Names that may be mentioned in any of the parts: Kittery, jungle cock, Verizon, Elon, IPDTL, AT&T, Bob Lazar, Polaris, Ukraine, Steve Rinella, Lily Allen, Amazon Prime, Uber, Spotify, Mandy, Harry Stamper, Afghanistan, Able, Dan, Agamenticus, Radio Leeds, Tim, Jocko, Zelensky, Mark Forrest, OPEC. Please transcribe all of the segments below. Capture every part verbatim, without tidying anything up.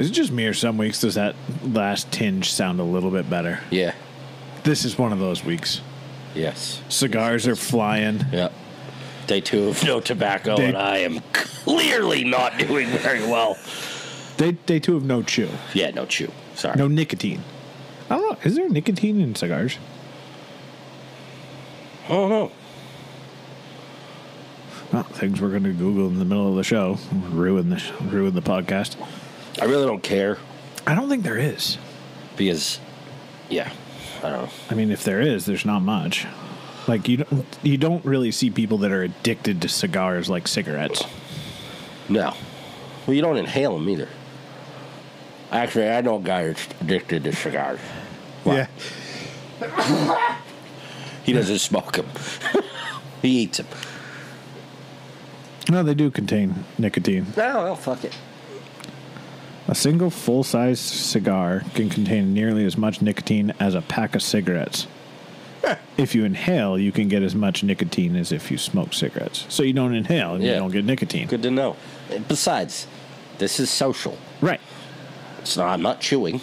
Is it just me or some weeks does that last tinge sound a little bit better? Yeah. This is one of those weeks. Yes. Cigars are flying. Yeah. Day two of no tobacco, day, and I am clearly not doing very well. Day, day two of no chew. Yeah, no chew. Sorry. No nicotine. I don't know. Is there nicotine in cigars? I don't know. Well, things we're going to Google in the middle of the show. Ruin the, ruin the podcast. I really don't care. I don't think there is. Because, yeah, I don't know. I mean, if there is, there's not much. Like, you don't, you don't really see people that are addicted to cigars like cigarettes. No. Well, you don't inhale them either. Actually, I know a guy that's addicted to cigars. Wow. Yeah. He doesn't smoke them. He eats them. No, they do contain nicotine. No, well, fuck it. A single full-size cigar can contain nearly as much nicotine as a pack of cigarettes. If you inhale, you can get as much nicotine as if you smoke cigarettes. So you don't inhale and yeah. you don't get nicotine. Good to know. Besides, this is social. Right. So I'm not chewing.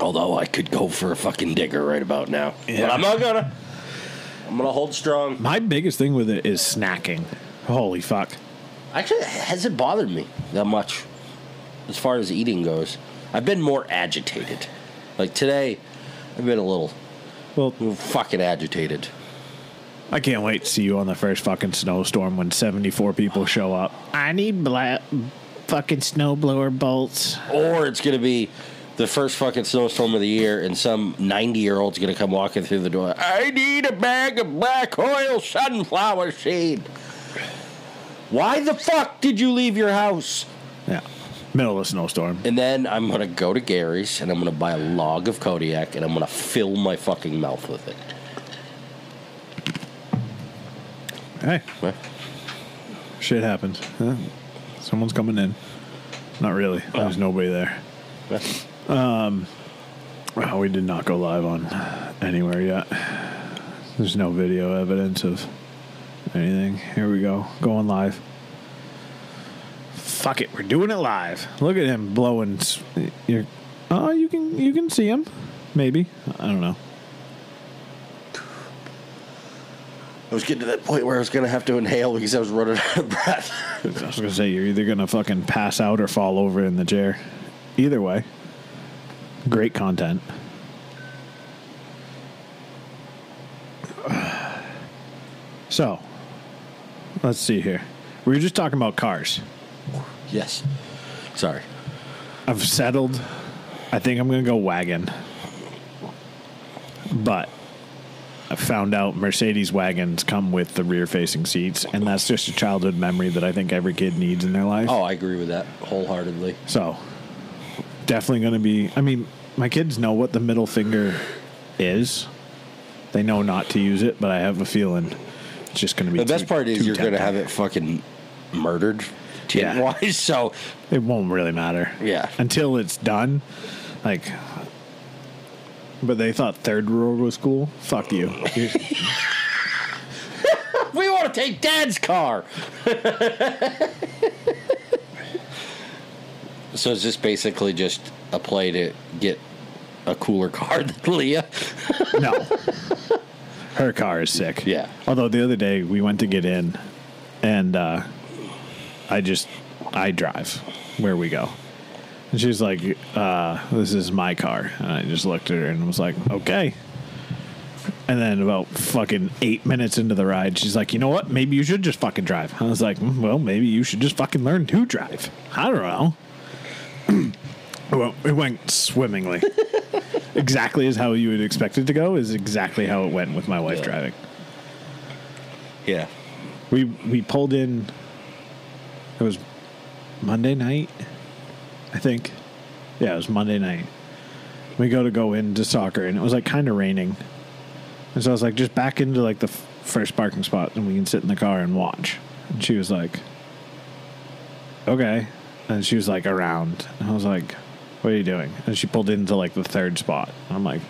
Although I could go for a fucking digger right about now. Yeah. But I'm not gonna. I'm gonna hold strong. My biggest thing with it is snacking. Holy fuck. Actually, it hasn't bothered me that much as far as eating goes. I've been more agitated. Like today, I've been a little... Well, fucking agitated. I can't wait to see you on the first fucking snowstorm when seventy-four people show up. I need bla- fucking snowblower bolts. Or it's going to be the first fucking snowstorm of the year and some ninety-year-old's going to come walking through the door. I need a bag of black oil sunflower seed. Why the fuck did you leave your house? Yeah. Middle of a snowstorm. And then I'm going to go to Gary's and I'm going to buy a log of Kodiak and I'm going to fill my fucking mouth with it. Hey. What? Shit happens. Huh? Someone's coming in. Not really. Oh. There's nobody there. Um, well, we did not go live on anywhere yet. There's no video evidence of anything. Here we go. Going live. Fuck it, we're doing it live. Look at him blowing. Your, oh, you can you can see him, maybe. I don't know. I was getting to that point where I was gonna have to inhale because I was running out of breath. I was gonna say you're either gonna fucking pass out or fall over in the chair. Either way, great content. So, let's see here. We were just talking about cars. Yes. Sorry. I've settled. I think I'm going to go wagon. But I found out Mercedes wagons come with the rear-facing seats, and that's just a childhood memory that I think every kid needs in their life. Oh, I agree with that wholeheartedly. So, definitely going to be... I mean, my kids know what the middle finger is. They know not to use it, but I have a feeling it's just going to be... The best too, part is you're going to have it fucking murdered. Yeah. Wise, so it won't really matter. Yeah. Until it's done. Like, but they thought third world was cool. Fuck you. We want to take Dad's car. So is this basically just a play to get a cooler car than Leah? No. Her car is sick. Yeah. Although the other day we went to get in and uh I just, I drive where we go. And she's like, uh, this is my car. And I just looked at her and was like, okay. And then about fucking eight minutes into the ride, she's like, you know what? Maybe you should just fucking drive. And I was like, well, maybe you should just fucking learn to drive. I don't know. Well, it went swimmingly. Exactly as how you would expect it to go is exactly how it went with my wife yeah. driving. Yeah. We, we pulled in... It was Monday night, I think. Yeah, it was Monday night. We go to go into soccer, and it was, like, kind of raining. And so I was like, just back into, like, the f- first parking spot, and we can sit in the car and watch. And she was like, okay. And she was, like, around. And I was like, what are you doing? And she pulled into, like, the third spot. And I'm like...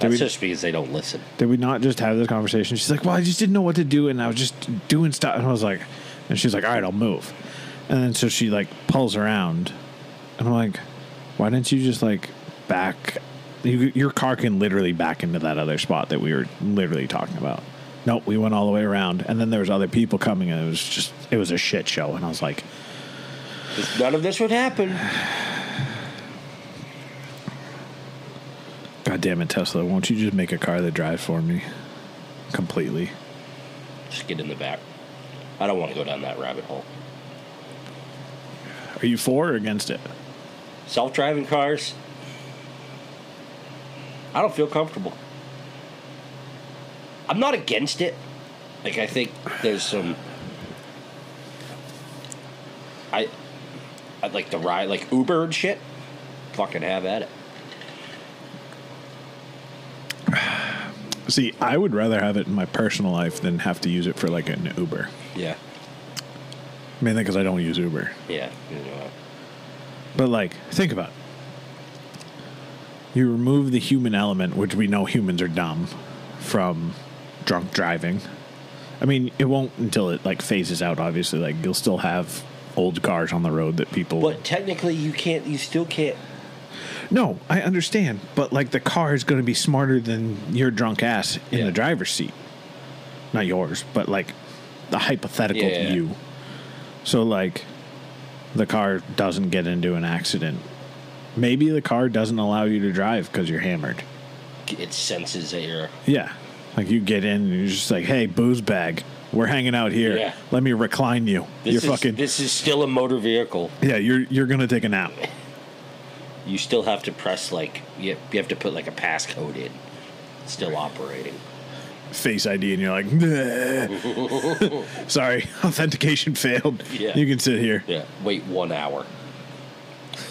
That's we, just because they don't listen. Did we not just have this conversation? She's like, well, I just didn't know what to do, and I was just doing stuff. And I was like... And she's like, all right, I'll move. And then so she, like, pulls around. And I'm like, why didn't you just, like, back? You, your car can literally back into that other spot that we were literally talking about. Nope, we went all the way around. And then there was other people coming, and it was just, it was a shit show. And I was like, none of this would happen. God damn it, Tesla, won't you just make a car that drives for me? Completely. Just get in the back. I don't want to go down that rabbit hole. Are you for or against it? Self-driving cars? I don't feel comfortable. I'm not against it. Like, I think there's some... I, I'd like to ride, like, Uber and shit. Fucking have at it. See, I would rather have it in my personal life than have to use it for, like, an Uber. Yeah. Mainly because I don't use Uber. Yeah. You know. But, like, think about it. You remove the human element, which we know humans are dumb, from drunk driving. I mean, it won't until it, like, phases out, obviously. Like, you'll still have old cars on the road that people... But technically, you can't... You still can't... No, I understand, but, like, the car is going to be smarter than your drunk ass in yeah. the driver's seat. Not yours, but, like, the hypothetical yeah. you. So, like, the car doesn't get into an accident. Maybe the car doesn't allow you to drive because you're hammered. It senses that you're... Yeah. Like, you get in and you're just like, hey, booze bag, we're hanging out here. Yeah. Let me recline you. This you're is, fucking... This is still a motor vehicle. Yeah, you're you're going to take a nap. You still have to press, like, you have to put, like, a passcode in. It's still operating. Face I D, and you're like, sorry, authentication failed. Yeah. You can sit here. Yeah, wait one hour.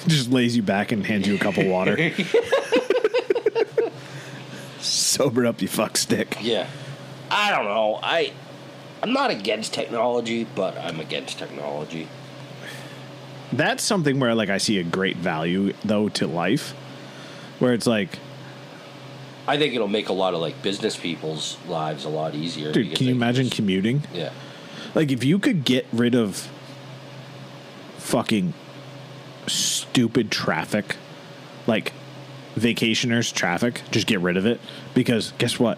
Just lays you back and hands you a cup of water. Sober up, you fuck stick. Yeah. I don't know. I, I'm not against technology, but I'm against technology. That's something where, like, I see a great value, though, to life, where it's like... I think it'll make a lot of, like, business people's lives a lot easier. Dude, can you imagine just, commuting? Yeah. Like, if you could get rid of fucking stupid traffic, like, vacationers' traffic, just get rid of it. Because, guess what?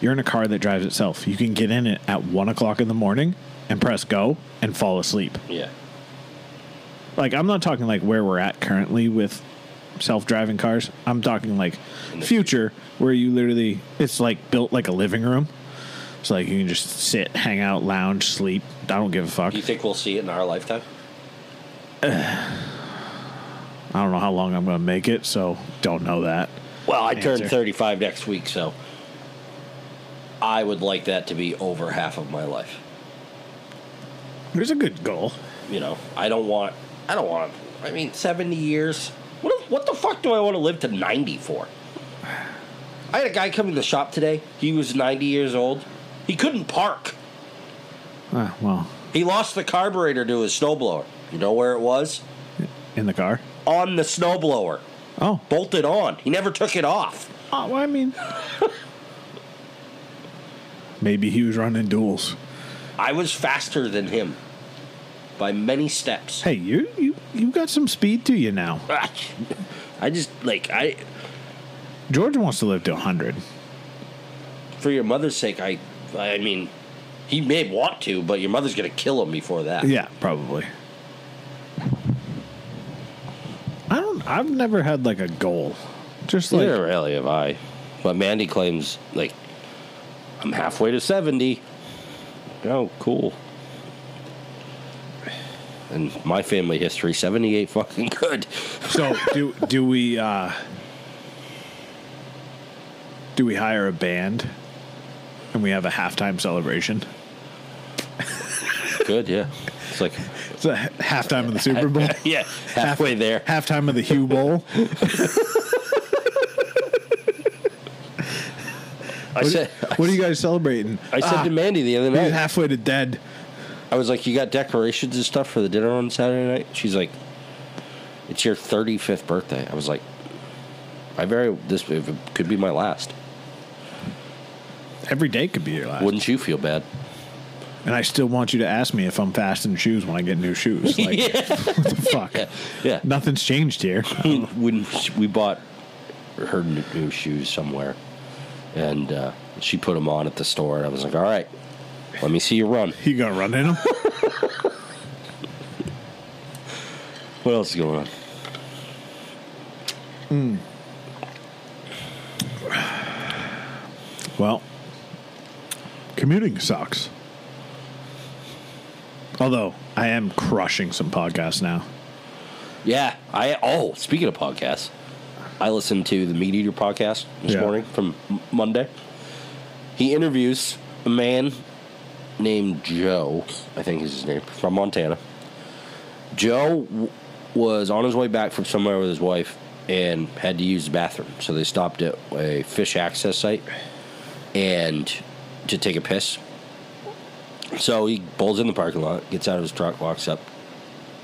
You're in a car that drives itself. You can get in it at one o'clock in the morning and press go and fall asleep. Yeah. Like, I'm not talking, like, where we're at currently with self-driving cars. I'm talking, like, future where you literally, it's, like, built like a living room. It's like you can just sit, hang out, lounge, sleep. I don't give a fuck. Do you think we'll see it in our lifetime? Uh, I don't know how long I'm going to make it, so don't know that. Well, I turn thirty-five next week, so I would like that to be over half of my life. There's a good goal. You know, I don't want... I don't want I mean, seventy years. What if, what the fuck do I want to live to ninety for? I had a guy come to the shop today. He was ninety years old. He couldn't park. Ah, well. He lost the carburetor to his snowblower. You know where it was? In the car? On the snowblower. Oh. Bolted on. He never took it off. Oh, well, I mean... Maybe he was running duels. I was faster than him. By many steps. Hey, you you you've got some speed to you now. I just like I. George wants to live to a hundred. For your mother's sake, I I mean, he may want to, but your mother's gonna kill him before that. Yeah, probably. I don't. I've never had like a goal. Just like never really have I. But Mandy claims like I'm halfway to seventy. Oh, cool. In my family history, seventy-eight fucking good. So do do we uh, do we hire a band and we have a halftime celebration? Good, yeah. It's like it's a halftime of the Super Bowl. Yeah, halfway half, there. Halftime of the Hue Bowl. I what said, do, I, what are you guys celebrating? I said ah, to Mandy the other night, he's halfway to dead. I was like, you got decorations and stuff for the dinner on Saturday night? She's like, it's your thirty-fifth birthday. I was like, I very, this could be my last. Every day could be your last. Wouldn't you feel bad? And I still want you to ask me if I'm fasting shoes when I get new shoes. Like, yeah. What the fuck? Yeah. Yeah. Nothing's changed here. When we bought her new shoes somewhere, and uh, she put them on at the store, and I was like, all right, let me see you run. You gonna run in them? What else is going on? Mm. Well, commuting sucks. Although, I am crushing some podcasts now. Yeah. I Oh, speaking of podcasts, I listened to the Meat Eater podcast this yeah. morning from Monday. He interviews a man named Joe, I think is his name, from Montana. Joe w- was on his way back from somewhere with his wife and had to use the bathroom. So they stopped at a fish access site and to take a piss. So he pulls in the parking lot, gets out of his truck, walks up,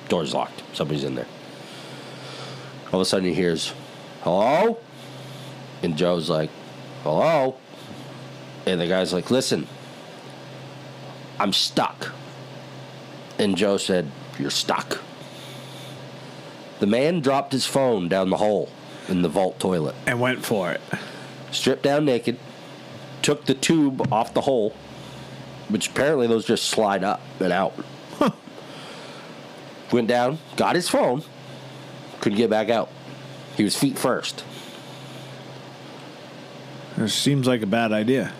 door's locked. Somebody's in there. All of a sudden he hears, hello? And Joe's like, hello? And the guy's like, listen, I'm stuck. And Joe said, you're stuck. The man dropped his phone down the hole in the vault toilet. And went for it. Stripped down naked, took the tube off the hole, which apparently those just slide up and out. Huh. Went down, got his phone, couldn't get back out. He was feet first. This seems like a bad idea.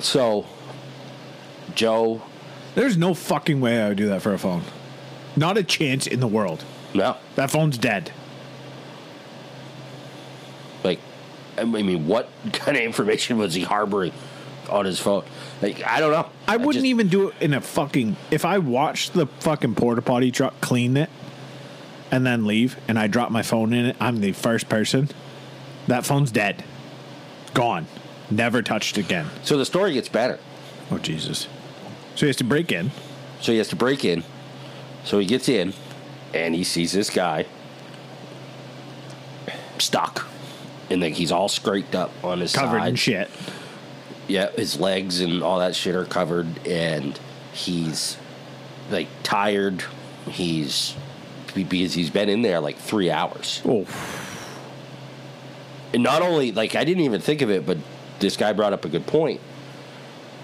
So, Joe... There's no fucking way I would do that for a phone. Not a chance in the world. No. That phone's dead. Like, I mean, what kind of information was he harboring on his phone? Like, I don't know. I, I wouldn't just, even do it in a fucking... If I watched the fucking porta potty truck clean it and then leave and I drop my phone in it, I'm the first person. That phone's dead. Gone. Never touched again. So the story gets better. Oh, Jesus. So he has to break in. So he has to break in. So he gets in and he sees this guy stuck. And like he's all scraped up on his Covered side. Covered in shit. Yeah, his legs and all that shit are covered, and he's, like, tired. He's, because he's been in there, like, three hours. Oh. And not only, like, I didn't even think of it, but this guy brought up a good point.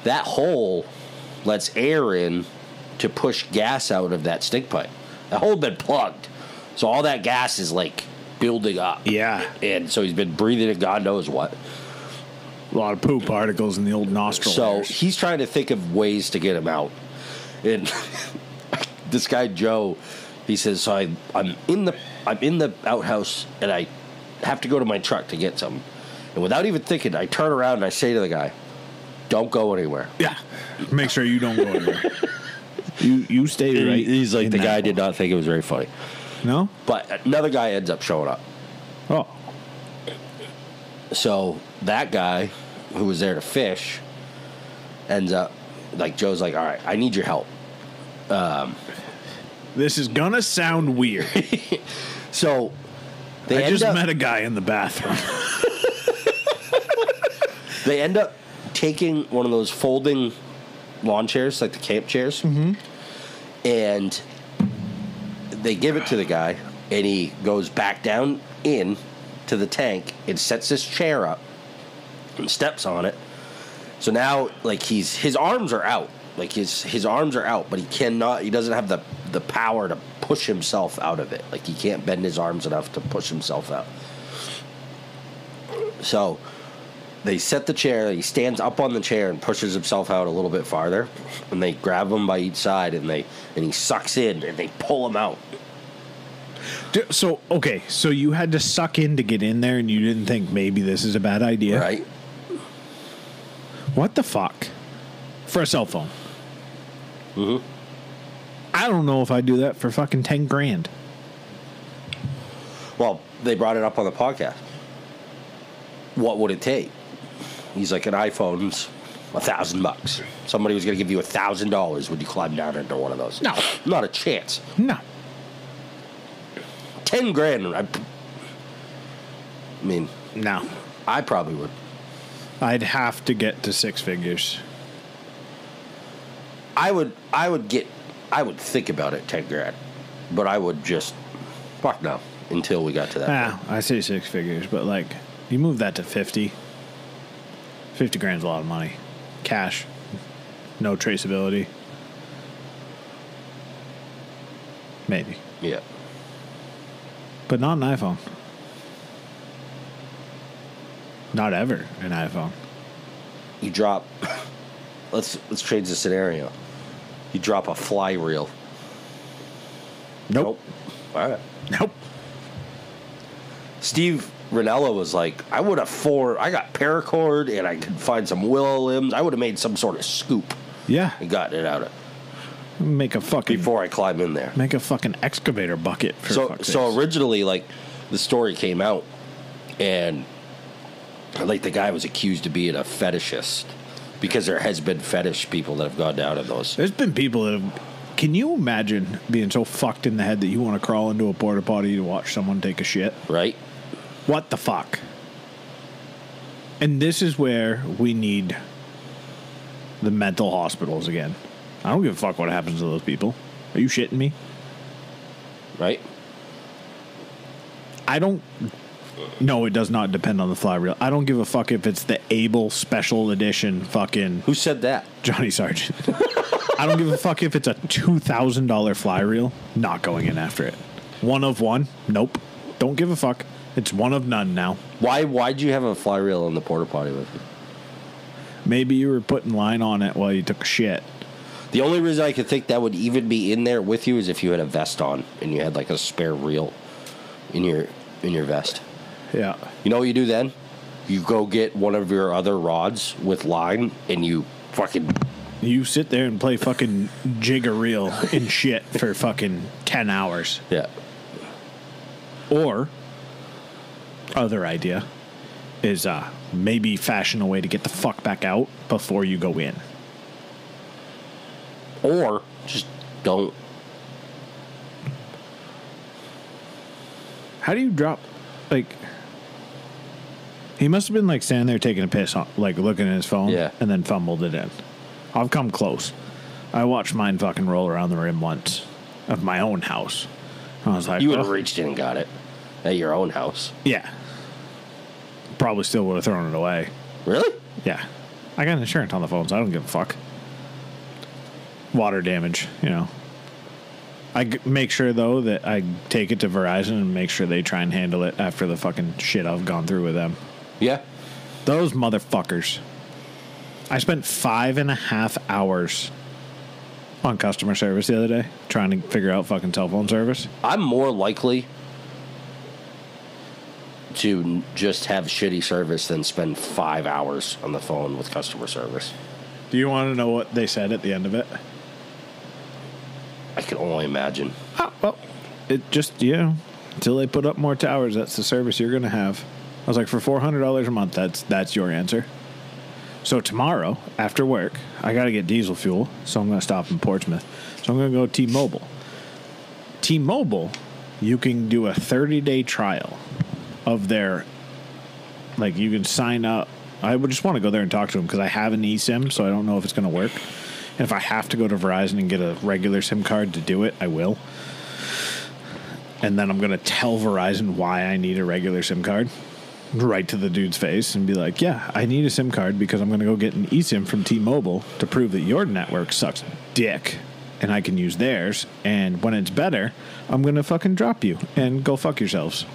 That hole lets air in to push gas out of that stink pipe. That hole had been plugged. So all that gas is, like, building up. Yeah. And so he's been breathing in God knows what. A lot of poop particles in the old nostril. So hairs. He's trying to think of ways to get him out. And this guy Joe, he says, "So I, I'm in the I'm in the outhouse, and I have to go to my truck to get something." And without even thinking, I turn around and I say to the guy, "Don't go anywhere." Yeah, make sure you don't go anywhere. you you stay and right. He's like, the guy did not think it was very funny. No, but another guy ends up showing up. Oh, so that guy who was there to fish ends up, like, Joe's like, all right, I need your help. Um, this is going to sound weird. so they I end just up, met a guy in the bathroom. They end up taking one of those folding lawn chairs, like the camp chairs, mm-hmm. and they give it to the guy, and he goes back down in to the tank and sets his chair up and steps on it. So now, like, he's his arms are out. Like, his his arms are out, but he cannot, he doesn't have the, the power to push himself out of it. Like, he can't bend his arms enough to push himself out. So they set the chair, he stands up on the chair and pushes himself out a little bit farther, and they grab him by each side, and they and he sucks in, and they pull him out. So, okay, so you had to suck in to get in there, and you didn't think maybe this is a bad idea? Right. What the fuck? For a cell phone. Mm-hmm. I don't know if I'd do that for fucking ten grand. Well, they brought it up on the podcast. What would it take? He's like, an iPhone's a thousand bucks. Somebody was going to give you a thousand dollars when you climb down into one of those. No. Not a chance. No. Ten grand. I, I mean, no. I probably would. I'd have to get to six figures. I would, I would get, I would think about it, ten grand, but I would just, fuck no, until we got to that. Ah, point. I say six figures, but like, you move that to fifty. Fifty grand's a lot of money, cash, no traceability. Maybe. Yeah. But not an iPhone. Not ever an iPhone. You drop. Let's let's change the scenario. You drop a fly reel. Nope. nope. All right. Nope. Steve Rinella was like, I would have four. I got paracord and I could find some willow limbs. I would have made some sort of scoop. Yeah. And gotten it out of. Make a fucking before I climb in there. Make a fucking excavator bucket. For so fuck's so sakes. Originally, like the story came out, and like the guy was accused of being a fetishist because there has been fetish people that have gone down in those. There's been people that have. Can you imagine being so fucked in the head that you want to crawl into a porta potty to watch someone take a shit? Right. What the fuck? And this is where we need the mental hospitals again. I don't give a fuck what happens to those people. Are you shitting me? Right. I don't... No, it does not depend on the fly reel. I don't give a fuck if it's the Able Special Edition fucking... Who said that? Johnny Sarge. I don't give a fuck if it's a two thousand dollars fly reel. Not going in after it. One of one. Nope. Don't give a fuck. It's one of none now. Why Why'd you have a fly reel in the porta potty with you? Maybe you were putting line on it while you took shit. The only reason I could think that would even be in there with you is if you had a vest on and you had like a spare reel in your in your vest. Yeah. You know what you do then? You go get one of your other rods with line and you fucking... You sit there and play fucking jig a reel and shit for fucking ten hours. Yeah. Or, other idea, is uh, maybe fashion a way to get the fuck back out before you go in. Or just don't. How do you drop? Like, he must have been like standing there taking a piss, on, like looking at his phone, yeah, and then fumbled it in. I've come close. I watched mine fucking roll around the rim once of my own house. I was like, you would have oh. reached in and got it at your own house. Yeah, probably still would have thrown it away. Really? Yeah, I got insurance on the phone, so I don't give a fuck. Water damage, you know. I g- make sure, though, that I take it to Verizon and make sure they try and handle it after the fucking shit I've gone through with them. Yeah. Those motherfuckers. I spent five and a half hours on customer service the other day trying to figure out fucking cell phone service. I'm more likely to just have shitty service than spend five hours on the phone with customer service. Do you want to know what they said at the end of it? I can only imagine. Oh, well, it just, you know, until they put up more towers, that's the service you're going to have. I was like, for four hundred dollars a month, that's that's your answer. So tomorrow, after work, I got to get diesel fuel, so I'm going to stop in Portsmouth. So I'm going to go T-Mobile. T-Mobile, you can do a thirty-day trial of their, like, you can sign up. I would just want to go there and talk to them because I have an eSIM, so I don't know if it's going to work. And if I have to go to Verizon and get a regular SIM card to do it, I will. And then I'm going to tell Verizon why I need a regular SIM card right to the dude's face and be like, yeah, I need a SIM card because I'm going to go get an eSIM from T-Mobile to prove that your network sucks dick and I can use theirs. And when it's better, I'm going to fucking drop you and go fuck yourselves.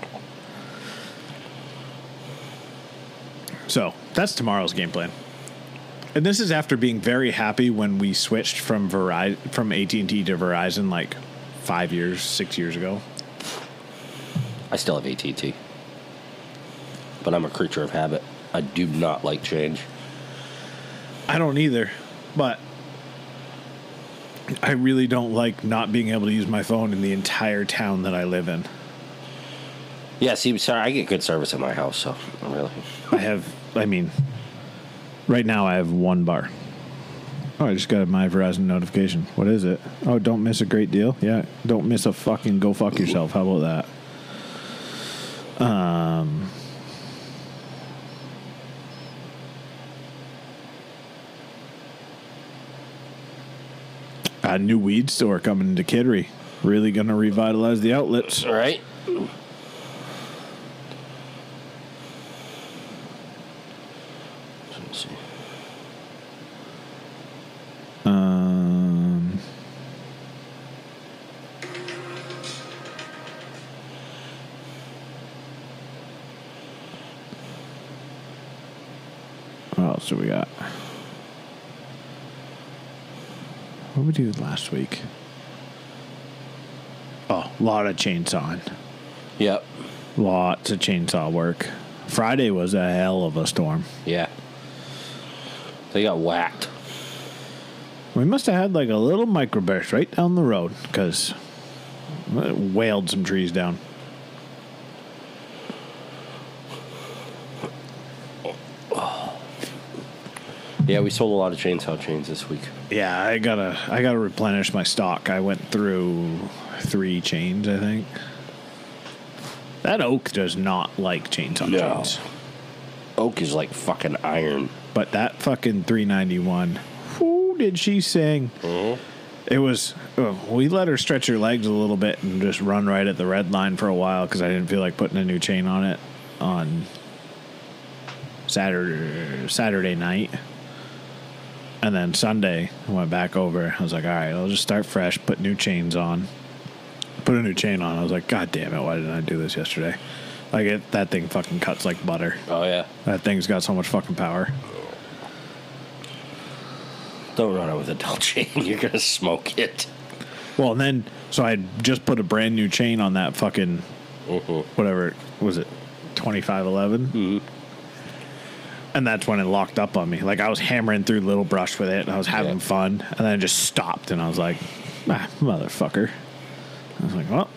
So that's tomorrow's game plan. And this is after being very happy when we switched from Verizon, from A T and T to Verizon like five years, six years ago. I still have A T and T, but I'm a creature of habit. I do not like change. I don't either, but I really don't like not being able to use my phone in the entire town that I live in. Yeah, see, sorry, I get good service at my house, so really. I have, I mean, right now I have one bar. Oh, I just got my Verizon notification. What is it? Oh, don't miss a great deal. Yeah, don't miss a fucking go fuck yourself. How about that? Um, A new weed store coming into Kittery. Really going to revitalize the outlets. All right. Let's see. Um. What else do we got? What did we do last week? Oh, a lot of chainsawing. Yep. Lots of chainsaw work. Friday was a hell of a storm. Yeah. They got whacked. We must have had like a little microburst right down the road because it wailed some trees down. Yeah, we sold a lot of chainsaw chains this week. Yeah, I gotta, I gotta replenish my stock. I went through three chains, I think. That oak does not like chainsaw no. chains. Oak is like fucking iron. But that fucking three ninety-one, whoo, did she sing? Mm-hmm. It was. Oh, we let her stretch her legs a little bit and just run right at the red line for a while because I didn't feel like putting a new chain on it on Saturday Saturday night. And then Sunday, I went back over. I was like, all right, I'll just start fresh, put new chains on. Put a new chain on. I was like, God damn it, why didn't I do this yesterday? Like, it, that thing fucking cuts like butter. Oh, yeah. That thing's got so much fucking power. Don't run it with a dull chain. You're going to smoke it. Well, and then, so I just put a brand new chain on that fucking, mm-hmm. whatever, was it, twenty-five eleven? Mm-hmm. And that's when it locked up on me. Like, I was hammering through Little Brush with it, and I was having yeah. fun. And then I just stopped, and I was like, ah, motherfucker. I was like, well.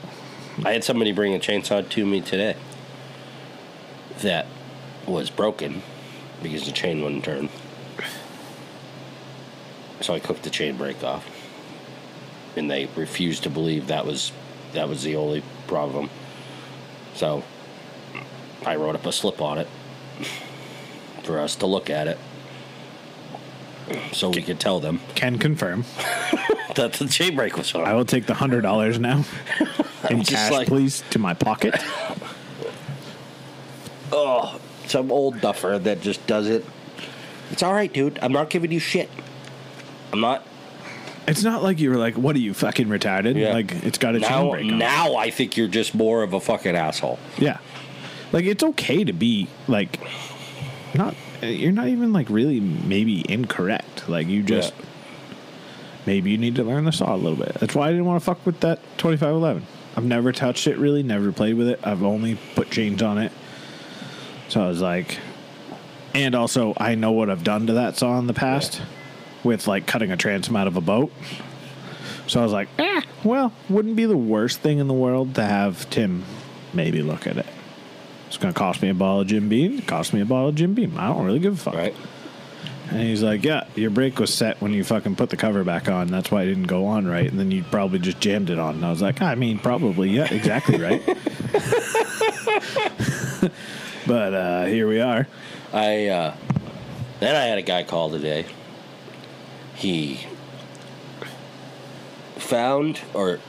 I had somebody bring a chainsaw to me today that was broken because the chain wouldn't turn. So I cooked the chain break off. And they refused to believe that was that was the only problem. So I wrote up a slip on it. For us to look at it, so we could tell them. Can confirm that the chain break was on. I will take the hundred dollars now in cash, like, please, to my pocket. Oh, some old duffer that just does it. It's all right, dude. I'm not giving you shit. I'm not. It's not like you were like, "What are you fucking retarded?" Yeah. Like, it's got a now, chain break on. Now I think you're just more of a fucking asshole. Yeah, like it's okay to be like. Not you're not even like really maybe incorrect. Like you just yeah. maybe you need to learn the saw a little bit. That's why I didn't want to fuck with that twenty-five eleven. I've never touched it really, never played with it. I've only put chains on it. So I was like, and also I know what I've done to that saw in the past yeah. with like cutting a transom out of a boat. So I was like, eh, well, wouldn't be the worst thing in the world to have Tim maybe look at it. It's going to cost me a bottle of Jim Beam. It cost me a bottle of Jim Beam. I don't really give a fuck. Right. And he's like, yeah, your brake was set when you fucking put the cover back on. That's why it didn't go on right. And then you probably just jammed it on. And I was like, I mean, probably. Yeah, exactly right. But uh, here we are. I uh, Then I had a guy call today. He found, or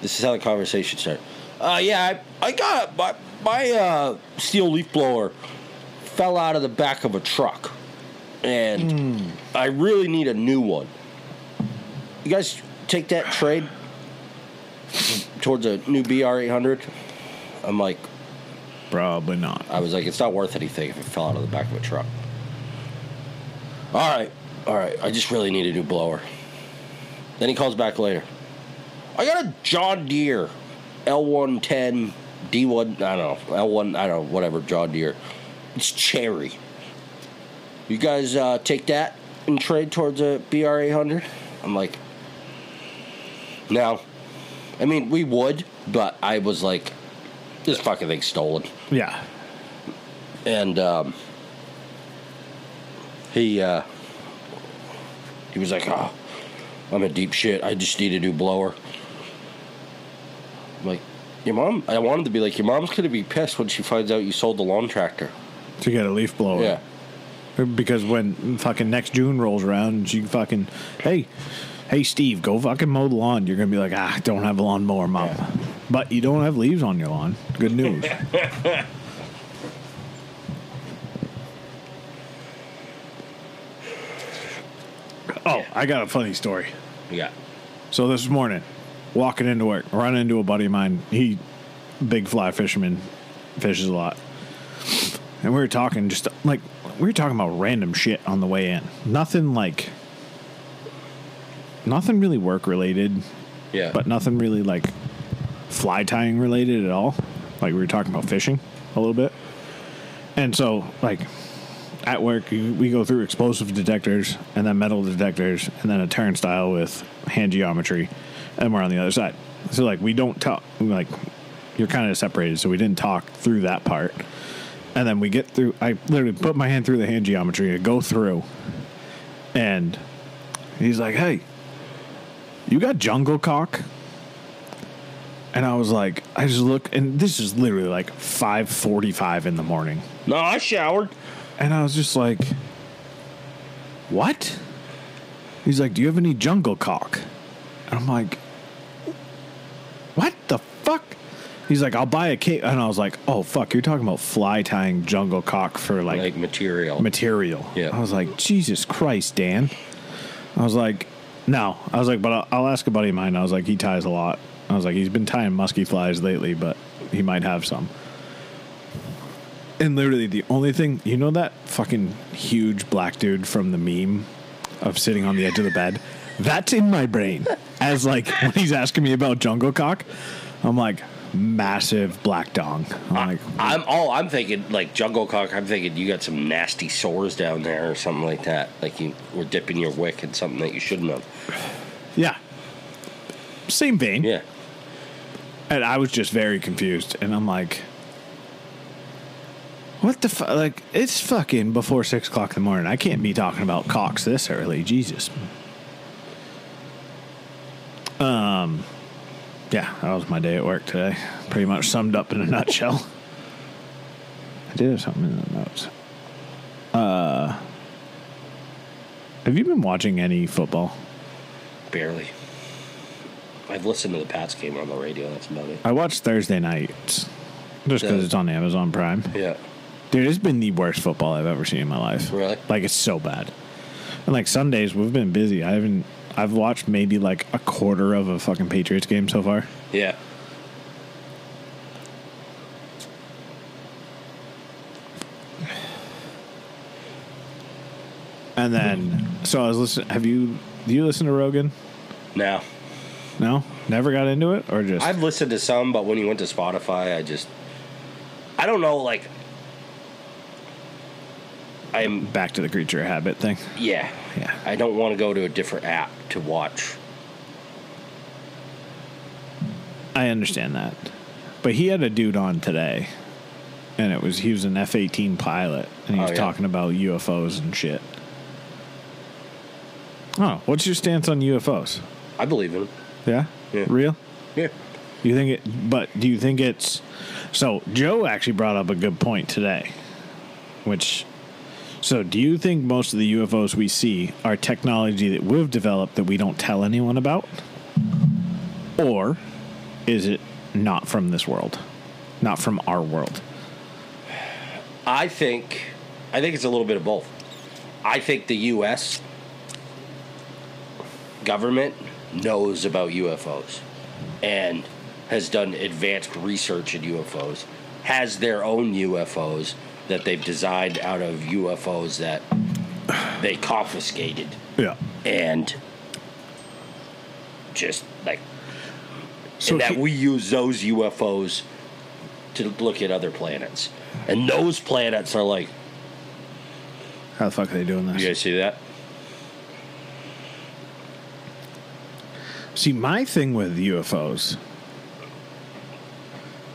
this is how the conversation started. Uh, yeah, I, I got it, but... My uh, steel leaf blower fell out of the back of a truck, and mm. I really need a new one. You guys take that trade towards a new B R eight hundred? I'm like... Probably not. I was like, it's not worth anything if it fell out of the back of a truck. All right, all right, I just really need a new blower. Then he calls back later. I got a John Deere L one ten... D one, I don't know, L one, I don't know, whatever, John Deere. It's cherry. You guys uh, take that and trade towards a B R eight hundred? I'm like, no. I mean, we would, but I was like, this fucking thing's stolen. Yeah. And um, he, uh, he was like, oh, I'm in deep shit. I just need a new blower. I'm like, your mom, I wanted to be like, your mom's going to be pissed when she finds out you sold the lawn tractor. To get a leaf blower. Yeah. Because when fucking next June rolls around, she fucking, hey, hey, Steve, go fucking mow the lawn, you're going to be like, ah, I don't have a lawnmower, Mom. Yeah. But you don't have leaves on your lawn. Good news. Oh, I got a funny story. Yeah. So this morning, walking into work, run into a buddy of mine. He, big fly fisherman, fishes a lot. And we were talking just like, we were talking about random shit on the way in. Nothing like, nothing really work related. Yeah. But nothing really like fly tying related at all. Like we were talking about fishing a little bit. And so like at work, we go through explosive detectors and then metal detectors and then a turnstile with hand geometry, and we're on the other side. So like we don't talk, like you're kind of separated. So we didn't talk through that part. And then we get through, I literally put my hand through the hand geometry and go through, and he's like, hey, you got jungle cock? And I was like, I just look, and this is literally like five forty-five in the morning. No, I showered. And I was just like, what? He's like, do you have any jungle cock? And I'm like, what the fuck? He's like, I'll buy a cake. And I was like, oh, fuck, you're talking about fly tying jungle cock for like, like material. Material. Yeah. I was like, Jesus Christ, Dan. I was like, no. I was like, but I'll, I'll ask a buddy of mine. I was like, he ties a lot. I was like, he's been tying musky flies lately, but he might have some. And literally the only thing, you know that fucking huge black dude from the meme of sitting on the edge of the bed? That's in my brain. As like when he's asking me about jungle cock, I'm like, massive black dong. I'm I, like, I'm all I'm thinking like jungle cock, I'm thinking you got some nasty sores down there or something like that. Like you were dipping your wick in something that you shouldn't have. Yeah. Same vein. Yeah. And I was just very confused, and I'm like, what the fuck? Like, it's fucking before six o'clock in the morning. I can't be talking about cocks this early. Jesus. Um, yeah, that was my day at work today. Pretty much summed up in a nutshell. I did have something in the notes. Uh, have you been watching any football? Barely. I've listened to the Pats game on the radio. That's about it. I watched Thursday nights just because it's on Amazon Prime. Yeah. Dude, it's been the worst football I've ever seen in my life. Really? Like, it's so bad. And, like, Sundays, we've been busy. I haven't... I've watched maybe, like, a quarter of a fucking Patriots game so far. Yeah. And then... So, I was listening... Have you... Do you listen to Rogan? No. No? Never got into it? Or just... I've listened to some, but when you went to Spotify, I just... I don't know, like... I'm back to the creature habit thing. Yeah. Yeah. I don't want to go to a different app to watch. I understand that. But he had a dude on today, and it was he was an F eighteen pilot, and he oh, was yeah. talking about U F Os and shit. Oh, what's your stance on U F Os? I believe in them. Yeah? Yeah. Real? Yeah. You think it but do you think it's so Joe actually brought up a good point today, which So do you think most of the U F Os we see are technology that we've developed that we don't tell anyone about? Or is it not from this world? Not from our world? I think I think it's a little bit of both. I think the U S government knows about U F Os and has done advanced research in U F Os, has their own U F Os that they've designed out of U F Os that they confiscated. Yeah. And just like so and that he, we use those U F Os to look at other planets. And those planets are like, how the fuck are they doing this? You guys see that? See, my thing with U F Os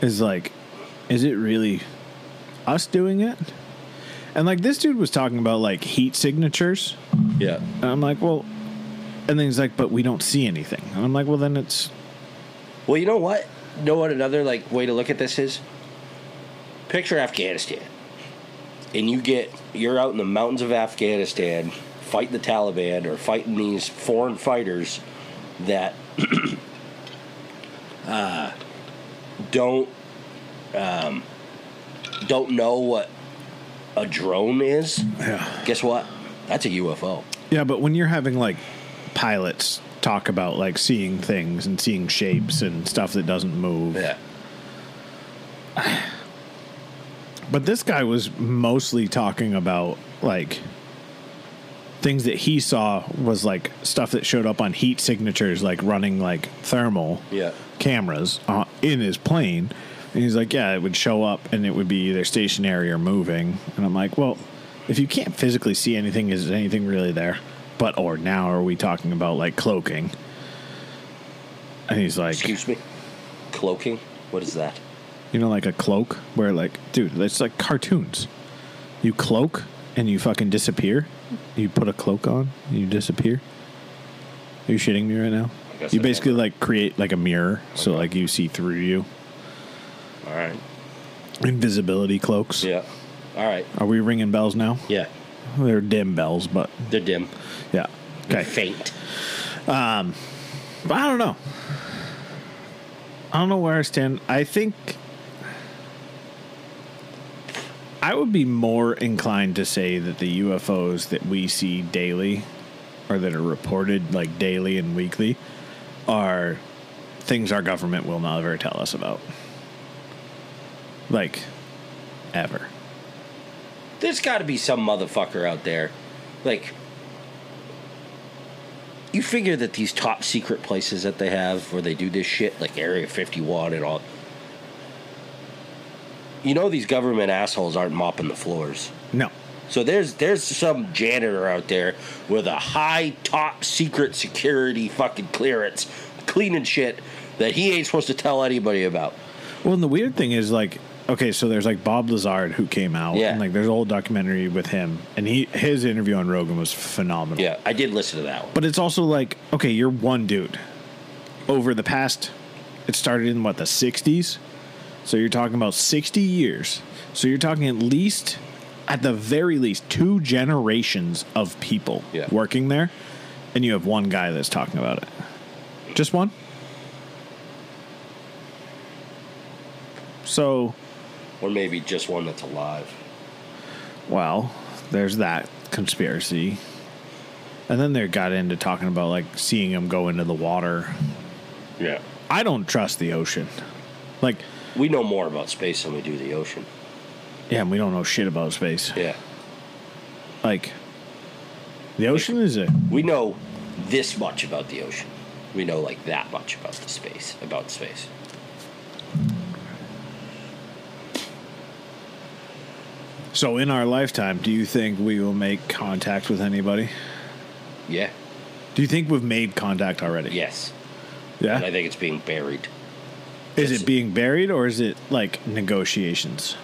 is like, is it really us doing it? And like this dude was talking about like heat signatures. Yeah. And I'm like, well, and then he's like, but we don't see anything. And I'm like, well, then it's, well, you know what? You know what another like way to look at this is? Picture Afghanistan. And you get, you're out in the mountains of Afghanistan fighting the Taliban or fighting these foreign fighters that uh, don't um, don't know what a drone is. Yeah. Guess what? That's a U F O. Yeah, but when you're having like pilots talk about like seeing things and seeing shapes and stuff that doesn't move. Yeah. But this guy was mostly talking about like things that he saw was like stuff that showed up on heat signatures, like running like thermal yeah. cameras uh, in his plane. And he's like, yeah, it would show up and it would be either stationary or moving. And I'm like, well, if you can't physically see anything, is anything really there? But or now are we talking about like cloaking? And he's like, excuse me, cloaking? What is that? You know, like a cloak where like, dude, it's like cartoons. You cloak and you fucking disappear. You put a cloak on and you disappear. Are you shitting me right now? You I basically can. like create like a mirror. Okay. So like you see through you. All right. Invisibility cloaks. Yeah. All right. Are we ringing bells now? Yeah. They're dim bells, but they're dim. Yeah. Okay. Faint. Um, but I don't know. I don't know where I stand. I think I would be more inclined to say that the U F Os that we see daily or that are reported like daily and weekly are things our government will never tell us about. Like, ever. There's got to be some motherfucker out there. Like, you figure that these top secret places that they have where they do this shit, like Area fifty-one and all, you know these government assholes aren't mopping the floors. No. So there's there's some janitor out there with a high top secret security fucking clearance cleaning shit that he ain't supposed to tell anybody about. Well, and the weird thing is, like, okay, so there's like Bob Lazar who came out, yeah. and like there's an old documentary with him, and he his interview on Rogan was phenomenal. Yeah, I did listen to that one. But it's also like, okay, you're one dude. Over the past, it started in what, the sixties? So you're talking about sixty years. So you're talking at least, at the very least, two generations of people yeah. working there, and you have one guy that's talking about it. Just one? So. Or maybe just one that's alive. Well, there's that conspiracy. And then they got into talking about, like, seeing them go into the water. Yeah. I don't trust the ocean. Like. We know more about space than we do the ocean. Yeah, and we don't know shit about space. Yeah. Like, the ocean is a. We know this much about the ocean. We know, like, that much about the space. About space. So in our lifetime, do you think we will make contact with anybody? Yeah. Do you think we've made contact already? Yes. Yeah? And I think it's being buried. Is it's, it being buried or is it like negotiations?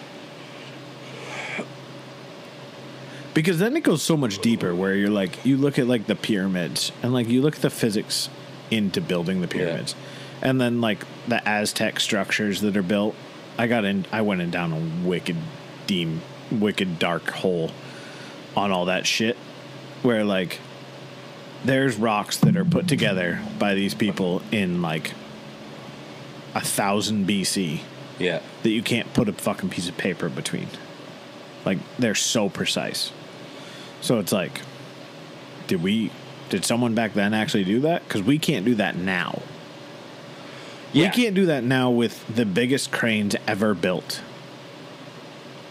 Because then it goes so much deeper where you're like, you look at like the pyramids and like you look at the physics into building the pyramids. Yeah. And then like the Aztec structures that are built. I got in, I went in down a wicked deep. wicked dark hole on all that shit where like there's rocks that are put together by these people in like a thousand B C yeah that you can't put a fucking piece of paper between, like they're so precise. So it's like, did we did someone back then actually do that? Because we can't do that now. yeah. We can't do that now with the biggest cranes ever built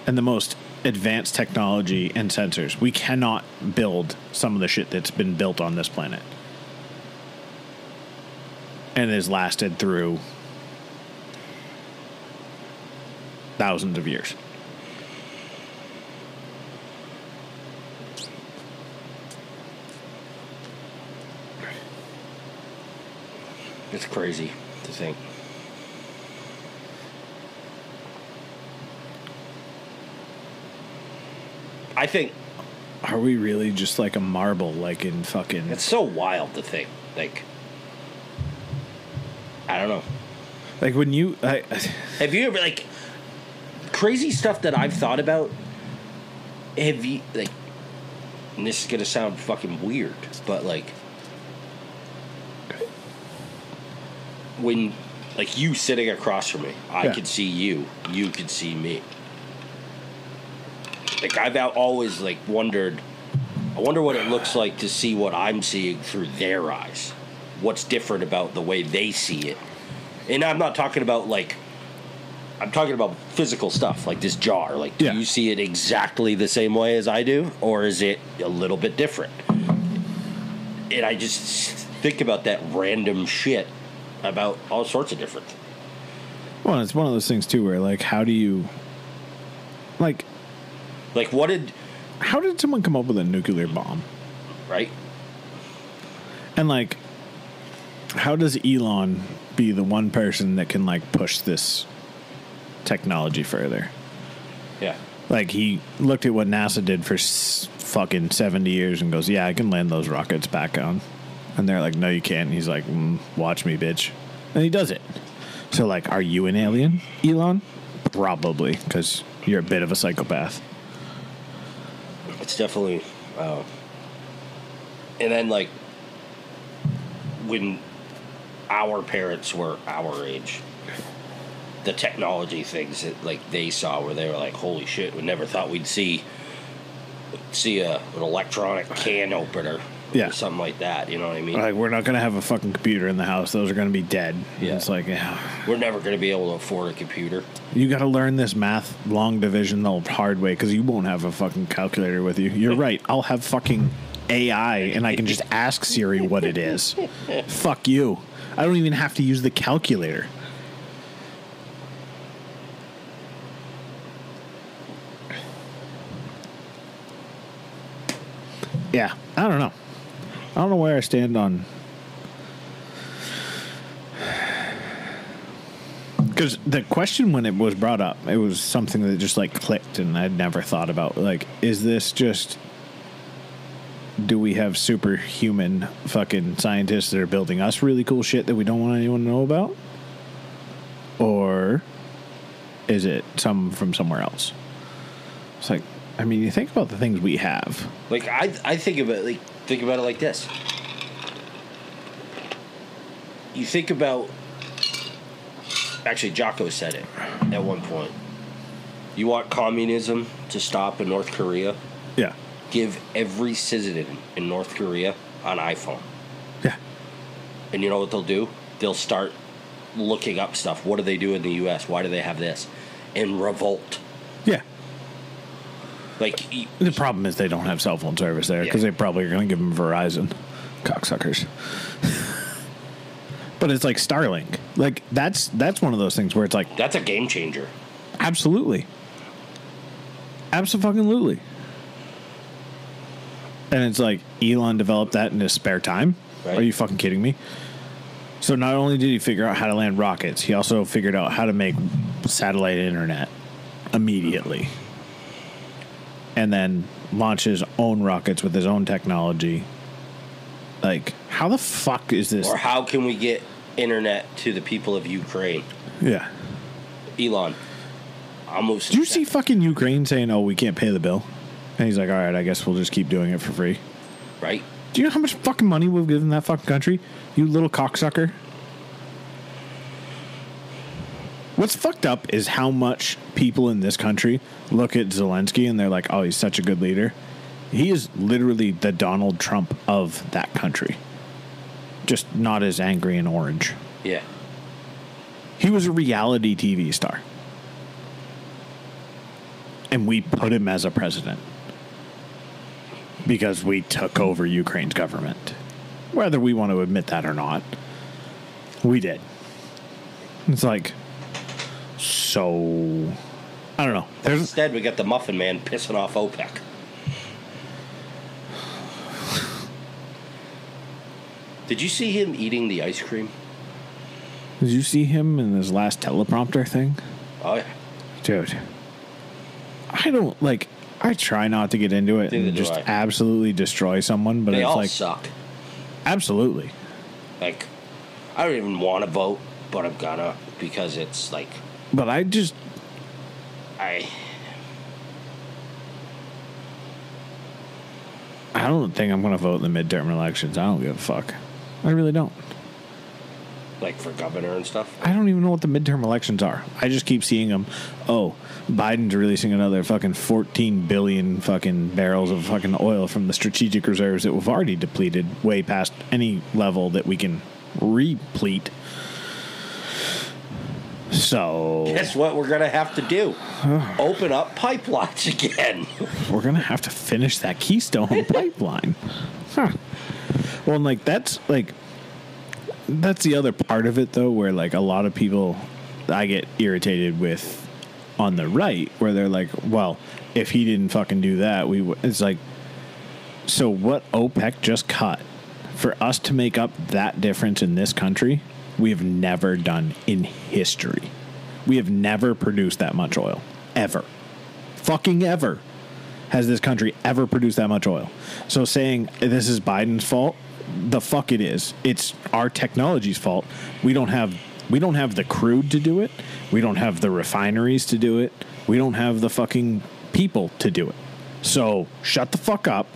and the most advanced technology and sensors. We cannot build some of the shit that's been built on this planet. And has lasted through thousands of years. It's crazy to think. I think. Are we really just like a marble, like in fucking. It's so wild to think. Like. I don't know. Like when you. I, have you ever, like. Crazy stuff that I've thought about. Have you. Like. and this is gonna sound fucking weird, but like when like you sitting across from me, I yeah. can see you, you can see me. Like I've always like wondered, I wonder what it looks like to see what I'm seeing through their eyes. What's different about the way they see it? And I'm not talking about like, I'm talking about physical stuff, like this jar. Like, do yeah. you see it exactly the same way as I do, or is it a little bit different? And I just think about that random shit about all sorts of different things. Well, it's one of those things too, where like, how do you, like, like what did, how did someone come up with a nuclear bomb, right? And like, how does Elon be the one person that can like push this technology further? Yeah. Like he looked at what NASA did for s- fucking seventy years and goes, yeah, I can land those rockets back on. And they're like, no, you can't. And he's like, mm, watch me, bitch. And he does it. So like, are you an alien, Elon? Probably, because you're a bit of a psychopath. It's definitely uh, and then like when our parents were our age, the technology things that like they saw where they were like, holy shit, we never thought we'd see see a, an electronic can opener yeah. or something like that, you know what I mean? Like, we're not going to have a fucking computer in the house. Those are going to be dead. Yeah. It's like, yeah. We're never going to be able to afford a computer. You got to learn this math, long division, the hard way, because you won't have a fucking calculator with you. You're right. I'll have fucking A I, and I can just ask Siri what it is. Fuck you. I don't even have to use the calculator. Yeah, I don't know. I don't know where I stand on... Because the question when it was brought up, it was something that just, like, clicked, and I'd never thought about. Like, is this just... do we have superhuman fucking scientists that are building us really cool shit that we don't want anyone to know about? Or is it some from somewhere else? It's like, I mean, you think about the things we have. Like, I I think about like think about it like this. You think about... Actually, Jocko said it at one point. You want communism to stop in North Korea? Yeah. Give every citizen in North Korea an iPhone. Yeah. And you know what they'll do? They'll start looking up stuff. What do they do in the U S? Why do they have this? And revolt. Yeah. Like the problem is they don't have cell phone service there because yeah. they probably are going to give them Verizon. Cocksuckers. But it's like Starlink. Like that's that's one of those things where it's like that's a game changer. Absolutely. Abso-fucking-lutely. And it's like, Elon developed that in his spare time? Right. Are you fucking kidding me? So not only did he figure out how to land rockets, he also figured out how to make satellite internet immediately. And then launch his own rockets with his own technology. Like, how the fuck is this? Or how can we get internet to the people of Ukraine? Yeah. Elon. Almost. Did you see fucking Ukraine saying, oh, we can't pay the bill? And he's like, all right, I guess we'll just keep doing it for free. Right. Do you know how much fucking money we've given that fucking country? You little cocksucker. What's fucked up is how much people in this country look at Zelensky and they're like, oh, he's such a good leader. He is literally the Donald Trump of that country. Just not as angry and orange. Yeah. He was a reality T V star. And we put him as a president. Because we took over Ukraine's government. Whether we want to admit that or not, we did. It's like, so, I don't know. There's, instead, we got the Muffin Man pissing off OPEC. Did you see him eating the ice cream? Did you see him in his last teleprompter thing? Oh, yeah. Dude. I don't, like... I try not to get into it and just absolutely destroy someone, but they it's all like suck. Absolutely. Like, I don't even want to vote, but I'm gonna because it's like. But I just, I. I don't think I'm going to vote in the midterm elections. I don't give a fuck. I really don't. Like for governor and stuff? I don't even know what the midterm elections are. I just keep seeing them. Oh, Biden's releasing another fucking fourteen billion fucking barrels of fucking oil from the strategic reserves that we've already depleted way past any level that we can replete. So guess what we're going to have to do? Uh, Open up pipelines again. We're going to have to finish that Keystone pipeline. Huh. Well, and like that's like that's the other part of it, though, where like a lot of people I get irritated with on the right where they're like, well, if he didn't fucking do that, we w-. It's like, so what OPEC just cut for us to make up that difference in this country? We have never done in history. We have never produced that much oil. Ever. Fucking ever. Has this country ever produced that much oil? So saying this is Biden's fault, the fuck it is. It's our technology's fault. We don't have we don't have the crude to do it. We don't have the refineries to do it. We don't have the fucking people to do it. So shut the fuck up.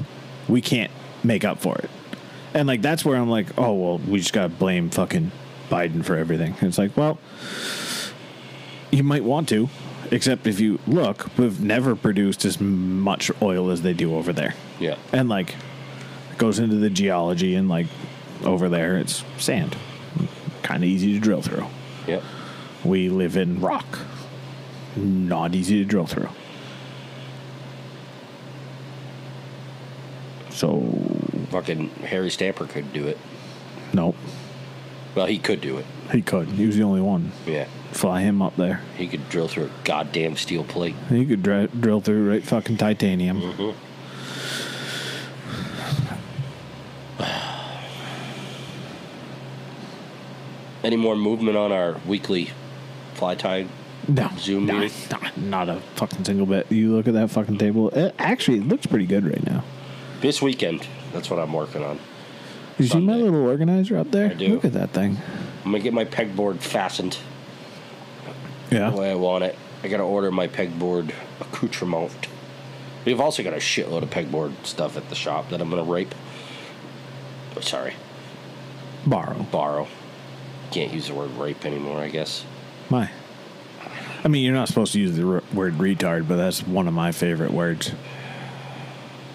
We can't make up for it. And like that's where I'm like, oh well, we just gotta blame fucking Biden for everything. It's like, well, you might want to, except if you look, we've never produced as much oil as they do over there. Yeah. And like it goes into the geology, and like over there it's sand, kind of easy to drill through. Yeah. We live in rock, not easy to drill through. So fucking Harry Stamper could do it. Nope. Well, he could do it. He could. He was the only one. Yeah. Fly him up there. He could drill through a goddamn steel plate. He could dr- drill through right fucking titanium. Mm-hmm. Any more movement on our weekly fly time? No. Zoom meeting? Not, not a fucking single bit. You look at that fucking table. It actually looks pretty good right now. This weekend, that's what I'm working on. Did you see my little organizer up there? I do. Look at that thing. I'm going to get my pegboard fastened. Yeah. The way I want it. I got to order my pegboard accoutrement. We've also got a shitload of pegboard stuff at the shop that I'm going to rape. Oh, sorry. Borrow. Borrow. Can't use the word rape anymore, I guess. Why? I mean, you're not supposed to use the r- word retard, but that's one of my favorite words.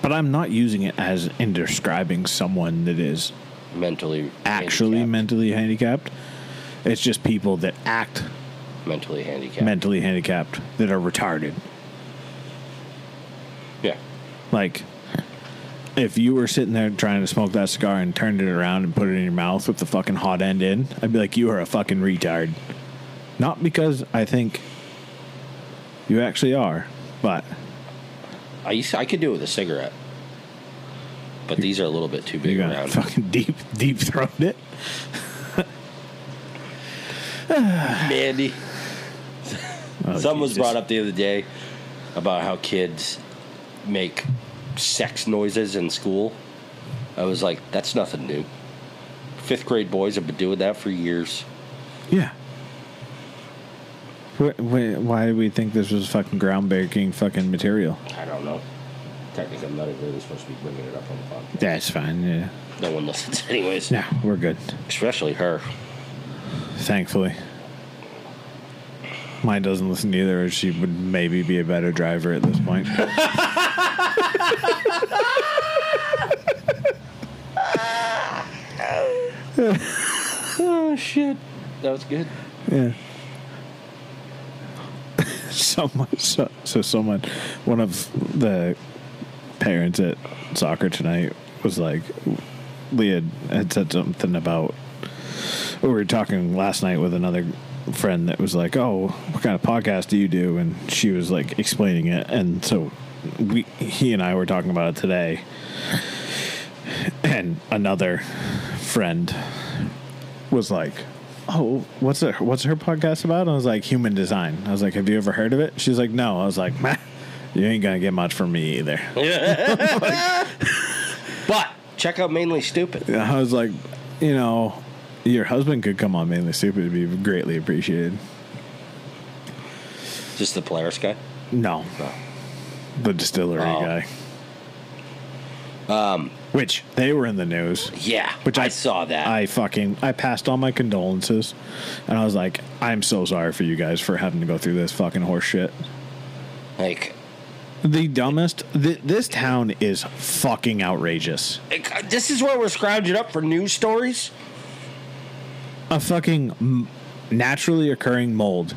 But I'm not using it as in describing someone that is mentally actually handicapped. mentally handicapped. It's just people that act mentally handicapped, mentally handicapped that are retarded. Yeah. Like if you were sitting there trying to smoke that cigar and turned it around and put it in your mouth with the fucking hot end in, I'd be like, you are a fucking retard. Not because I think you actually are, but I used to, I could do it with a cigarette, but these are a little bit too big around. Fucking deep, deep throated it. Mandy, oh, someone was brought up the other day about how kids make sex noises in school. I was like, that's nothing new. Fifth grade boys have been doing that for years. Yeah. Why do we think this was fucking groundbreaking fucking material? I don't know. Technically, I'm not really supposed to be bringing it up on the podcast. That's fine, yeah. No one listens anyways. No, we're good. Especially her. Thankfully. Mine doesn't listen either, or she would maybe be a better driver at this point. Oh, shit. That was good. Yeah. Someone, so, so someone, one of the parents at soccer tonight was like, Leah had said something about, we were talking last night with another friend that was like, oh, what kind of podcast do you do? And she was like explaining it. And so we, he and I were talking about it today. And another friend was like, oh, what's her, what's her podcast about? And I was like, human design. I was like, have you ever heard of it? She's like, no. I was like, meh, you ain't going to get much from me either. Like, but check out Mainly Stupid. I was like, you know, your husband could come on Mainly Stupid. It would be greatly appreciated. Just the Polaris guy? No. no. The distillery oh. guy. Um, which they were in the news. Yeah, which I, I saw that. I fucking I passed on my condolences, and I was like, I'm so sorry for you guys for having to go through this fucking horse shit. Like, the dumbest. Th- this town is fucking outrageous. It, this is where we're scrounging up for news stories. A fucking m- naturally occurring mold.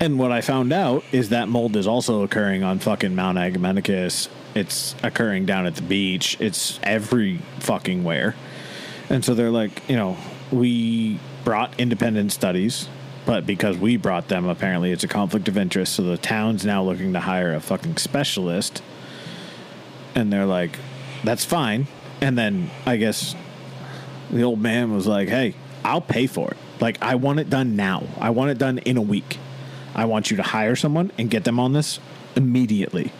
And what I found out is that mold is also occurring on fucking Mount Agamenticus. It's occurring down at the beach. It's every fucking where. And so they're like, you know, we brought independent studies, but because we brought them, apparently it's a conflict of interest. So the town's now looking to hire a fucking specialist. And they're like, that's fine. And then I guess the old man was like, hey, I'll pay for it. Like, I want it done now. I want it done in a week. I want you to hire someone and get them on this immediately.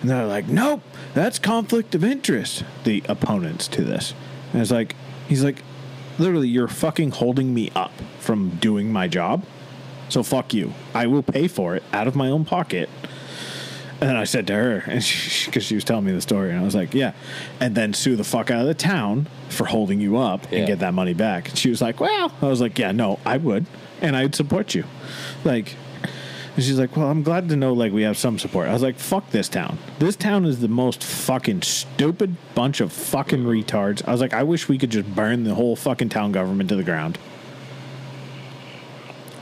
And they're like, nope, that's conflict of interest, the opponents to this. And it's like, he's like, literally, you're fucking holding me up from doing my job. So fuck you. I will pay for it out of my own pocket. And then I said to her, and she, 'cause she was telling me the story, and I was like, yeah. And then sue the fuck out of the town for holding you up yeah. and get that money back. And she was like, well, I was like, yeah, no, I would. And I'd support you. Like, and she's like, well, I'm glad to know, like, we have some support. I was like, fuck this town. This town is the most fucking stupid bunch of fucking retards. I was like, I wish we could just burn the whole fucking town government to the ground.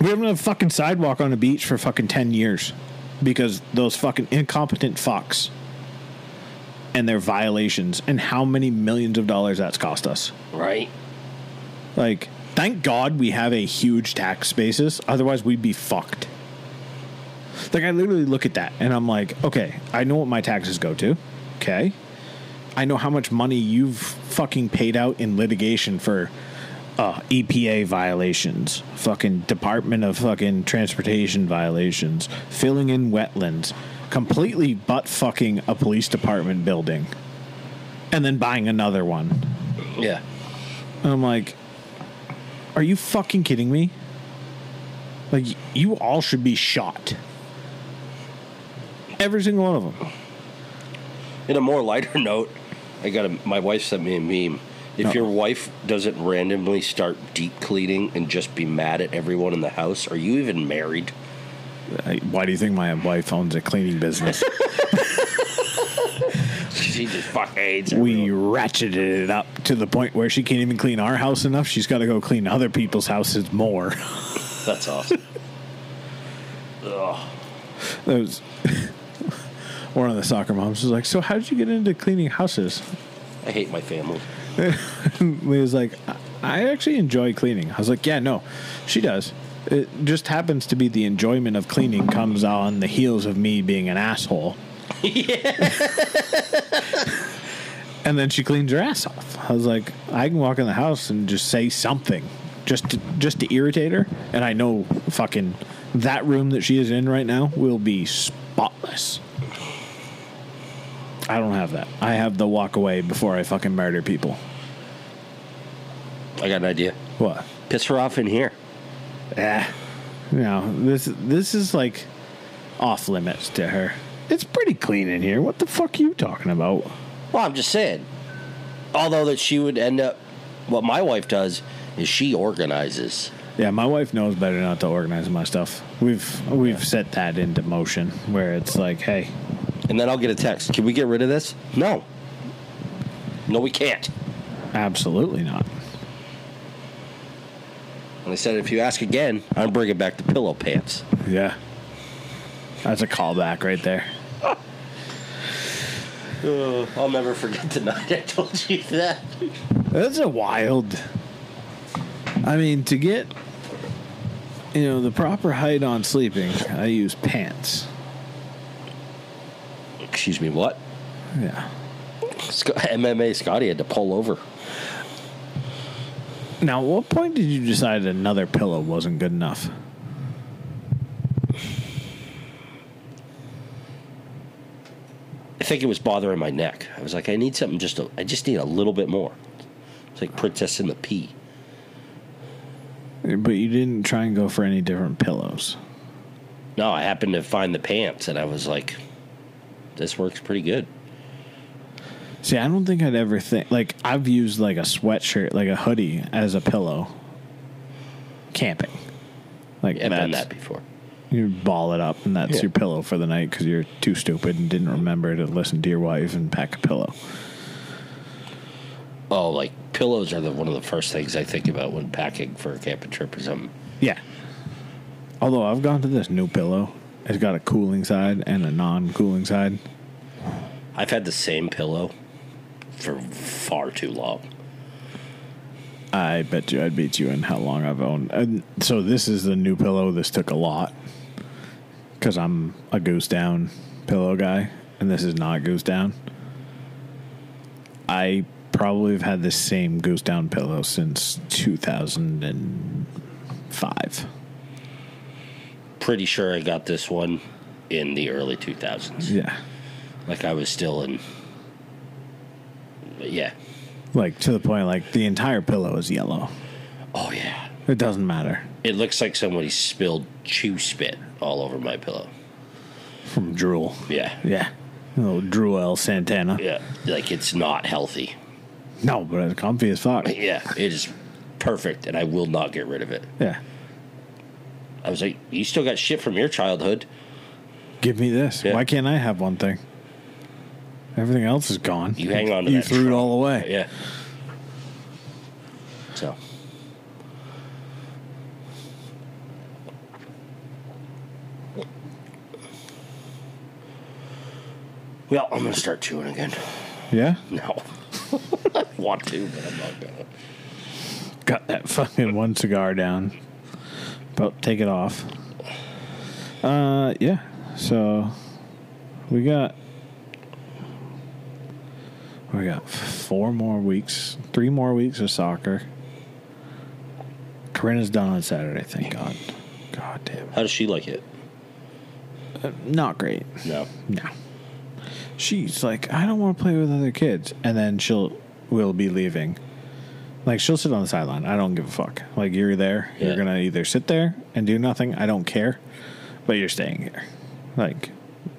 We haven't had a fucking sidewalk on the beach for fucking ten years because those fucking incompetent fucks and their violations and how many millions of dollars that's cost us. Right. Like, thank God we have a huge tax basis. Otherwise, we'd be fucked. Like, I literally look at that and I'm like, okay, I know what my taxes go to. Okay. I know how much money you've fucking paid out in litigation for uh, E P A violations, fucking Department of fucking Transportation violations, filling in wetlands, completely butt fucking a police department building and then buying another one. Yeah. And I'm like, are you fucking kidding me? Like, you all should be shot. Every single one of them. In a more lighter note, I got a, my wife sent me a meme. If no. your wife doesn't randomly start deep cleaning and just be mad at everyone in the house, are you even married? I, why do you think my wife owns a cleaning business? She just fucking hates everyone. We ratcheted it up to the point where she can't even clean our house enough. She's got to go clean other people's houses more. That's awesome. Ugh. That was... One of the soccer moms was like, so how did you get into cleaning houses? I hate my family. Leah's like, I actually enjoy cleaning. I was like, yeah, no, she does. It just happens to be the enjoyment of cleaning comes on the heels of me being an asshole. Yeah. And then she cleans her ass off. I was like, I can walk in the house and just say something just to, just to irritate her. And I know fucking that room that she is in right now will be spotless. I don't have that. I have the walk away before I fucking murder people. I got an idea. What? Piss her off in here. Yeah. No, this this is like off limits to her. It's pretty clean in here. What the fuck are you talking about? Well, I'm just saying. Although that she would end up. What my wife does is she organizes. Yeah, my wife knows better not to organize my stuff. We've we've yeah. set that into motion where it's like, hey. And then I'll get a text. Can we get rid of this? No. No, we can't. Absolutely not. And I said, if you ask again, I'm bringing back the pillow pants. Yeah. That's a callback right there. Oh, I'll never forget the night I told you that. That's a wild. I mean, to get, you know, the proper height on sleeping, I use pants. Excuse me, what? Yeah. M M A Scotty had to pull over. Now, at what point did you decide another pillow wasn't good enough? I think it was bothering my neck. I was like, I need something just a, I just need a little bit more. It's like Princess and the Pea. But you didn't try and go for any different pillows. No, I happened to find the pants, and I was like... This works pretty good. See, I don't think I'd ever think, like, I've used, like, a sweatshirt, like a hoodie as a pillow camping. Like, yeah, I've done that before. You ball it up, and that's yeah. your pillow for the night because you're too stupid and didn't remember to listen to your wife and pack a pillow. Oh, like, pillows are the one of the first things I think about when packing for a camping trip or something. Yeah. Although I've gone to this new pillow. It's got a cooling side and a non-cooling side. I've had the same pillow for far too long. I bet you I'd beat you in how long I've owned. And so this is the new pillow. This took a lot because I'm a goose down pillow guy, and this is not goose down. I probably have had this same goose down pillow since two thousand five. Pretty sure I got this one in the early two thousands. Yeah. Like I was still in. Yeah. Like to the point, like the entire pillow is yellow. Oh yeah. It doesn't matter. It looks like somebody spilled chew spit all over my pillow. From drool. Yeah. Yeah. A little Drool Santana. Yeah. Like it's not healthy. No, but it's comfy as fuck. Yeah. It is perfect, and I will not get rid of it. Yeah. I was like, you still got shit from your childhood. Give me this. Yeah. Why can't I have one thing? Everything else is gone. You hang on to you that. You threw trunk. It all away. Yeah. So. Well, I'm going to start chewing again. Yeah? No. I want to, but I'm not going to. Got that fucking one cigar down. But take it off. Uh, yeah. So we got we got four more weeks, three more weeks of soccer. Corinna's done on Saturday, thank God. God damn. How does she like it? Uh, not great. No. No. She's like, I don't want to play with other kids, and then she'll will be leaving. Like, she'll sit on the sideline. I don't give a fuck. Like, you're there. Yeah. You're going to either sit there and do nothing. I don't care. But you're staying here. Like,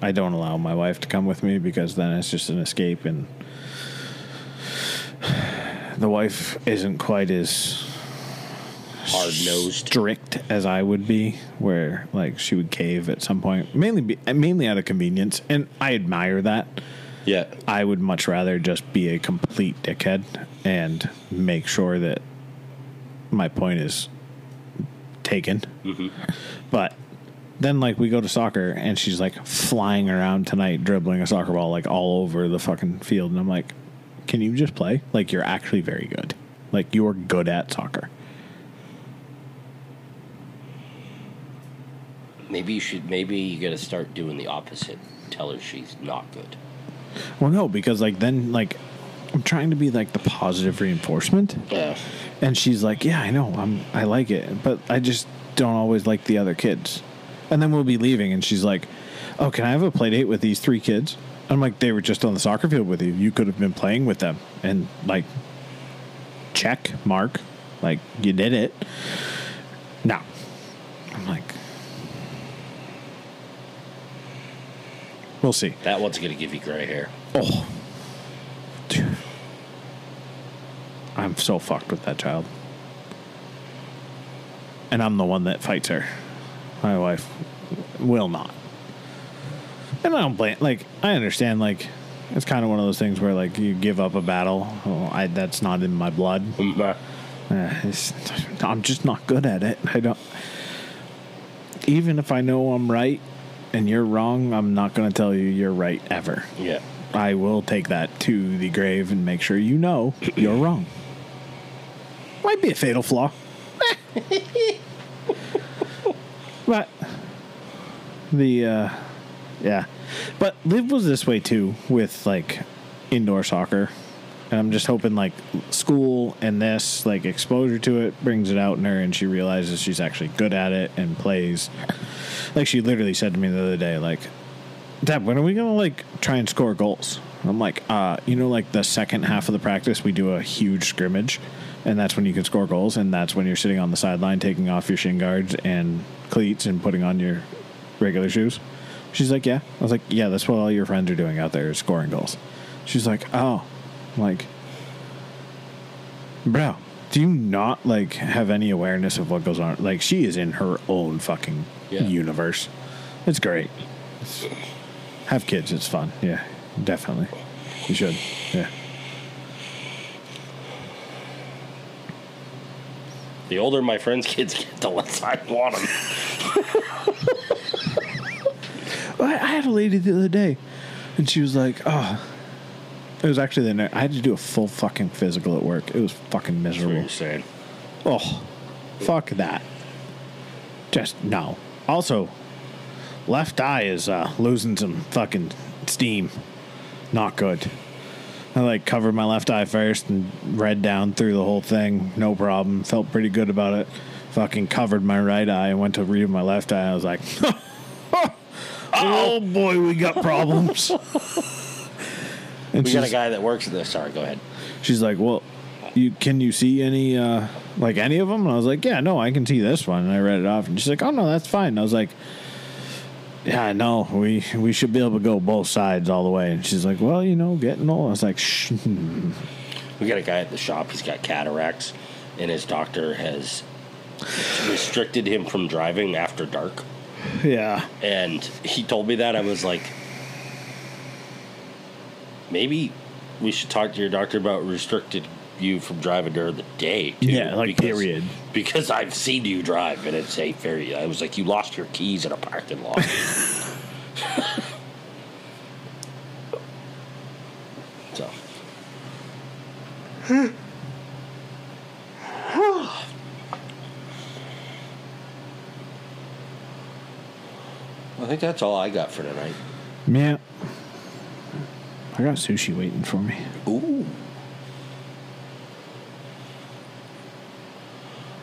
I don't allow my wife to come with me because then it's just an escape. And the wife isn't quite as hard-nosed, strict as I would be, where, like, she would cave at some point. Mainly, be, mainly out of convenience. And I admire that. Yeah, I would much rather just be a complete dickhead and make sure that my point is taken. Mm-hmm. But then, like, we go to soccer, and she's, like, flying around tonight, dribbling a soccer ball, like, all over the fucking field. And I'm like, can you just play? Like, you're actually very good. Like, you're good at soccer. Maybe you should, maybe you got to start doing the opposite. Tell her she's not good. Well, no, because, like, then, like, I'm trying to be, like, the positive reinforcement. Yeah. And she's like, yeah, I know, I'm, I like it, but I just don't always like the other kids. And then we'll be leaving, and she's like, oh, can I have a play date with these three kids? I'm like, they were just on the soccer field with you. You could have been playing with them. And, like, check mark. Like, you did it. No. I'm like, we'll see. That one's going to give you gray hair. Oh. Dude. I'm so fucked with that child. And I'm the one that fights her. My wife will not. And I don't blame. Like, I understand, like, it's kind of one of those things where, like, you give up a battle. Oh, I, that's not in my blood. Uh, it's, I'm just not good at it. I don't. Even if I know I'm right and you're wrong, I'm not going to tell you you're right ever. Yeah. I will take that to the grave and make sure you know you're wrong. Might be a fatal flaw. But the, uh, yeah. But Liv was this way, too, with, like, indoor soccer. And I'm just hoping, like, school and this, like, exposure to it brings it out in her, and she realizes she's actually good at it and plays. Like, she literally said to me the other day, like, Dad, when are we going to, like, try and score goals? And I'm like, uh, you know, like, the second half of the practice, we do a huge scrimmage, and that's when you can score goals, and that's when you're sitting on the sideline taking off your shin guards and cleats and putting on your regular shoes. She's like, yeah. I was like, yeah, that's what all your friends are doing out there, is scoring goals. She's like, oh. Like, bro, do you not, like, have any awareness of what goes on? Like, she is in her own fucking yeah. universe. It's great. It's, have kids. It's fun. Yeah, definitely. You should. Yeah. The older my friends' kids get, the less I want them. I had a lady the other day, and she was like, oh. It was actually the night. I had to do a full fucking physical at work. It was fucking miserable. That's what you're saying. Oh, fuck that. Just no. Also, left eye is uh, losing some fucking steam. Not good. I, like, covered my left eye first and read down through the whole thing. No problem. Felt pretty good about it. Fucking covered my right eye and went to read my left eye. I was like, oh, boy, we got problems. And we got a guy that works at this. Sorry, go ahead. She's like, well, you can you see any, uh, like, any of them? And I was like, yeah, no, I can see this one. And I read it off. And she's like, oh, no, that's fine. And I was like, yeah, no, we, we should be able to go both sides all the way. And she's like, well, you know, getting old. I was like, shh. We got a guy at the shop. He's got cataracts, and his doctor has restricted him from driving after dark. Yeah. And he told me that. I was like, maybe we should talk to your doctor about restricted you from driving during the day, too. Yeah, like, because, period. Because I've seen you drive, and it's a very... I was like, you lost your keys in a parking lot. So. I think that's all I got for tonight. Yeah. I got sushi waiting for me. Ooh.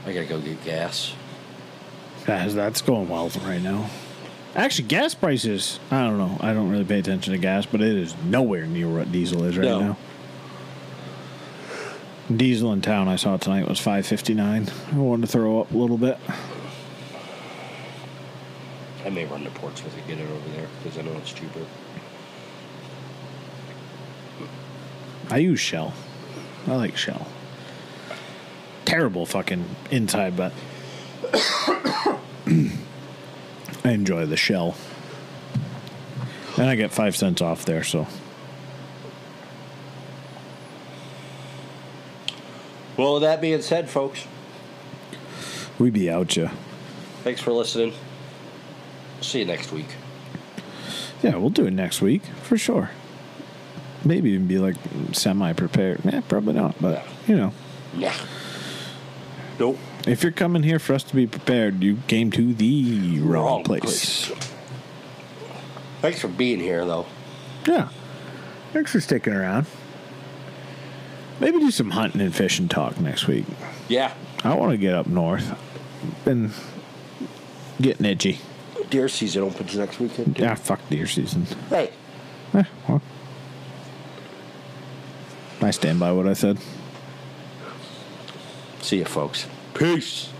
I gotta go get gas. That's, that's going well right now. Actually, gas prices, I don't know. I don't really pay attention to gas, but it is nowhere near what diesel is right no. now. Diesel in town I saw tonight was five fifty-nine. I wanted to throw up a little bit. I may run to Portsmouth and get it over there because I know it's cheaper. I use Shell. I like Shell. Terrible fucking inside, but I enjoy the Shell. And I get five cents off there, so. Well, with that being said, folks, we be out ya. Thanks for listening. See you next week. Yeah, we'll do it next week for sure. Maybe even be like semi-prepared. Nah, probably not, but you know. Yeah. Nope. If you're coming here for us to be prepared, you came to the wrong, wrong place. place. Thanks for being here, though. Yeah. Thanks for sticking around. Maybe do some hunting and fishing talk next week. Yeah. I want to get up north. Been getting itchy. Deer season opens next weekend. Yeah, fuck deer season. Hey. Eh, well. I stand by what I said. See you, folks. Peace.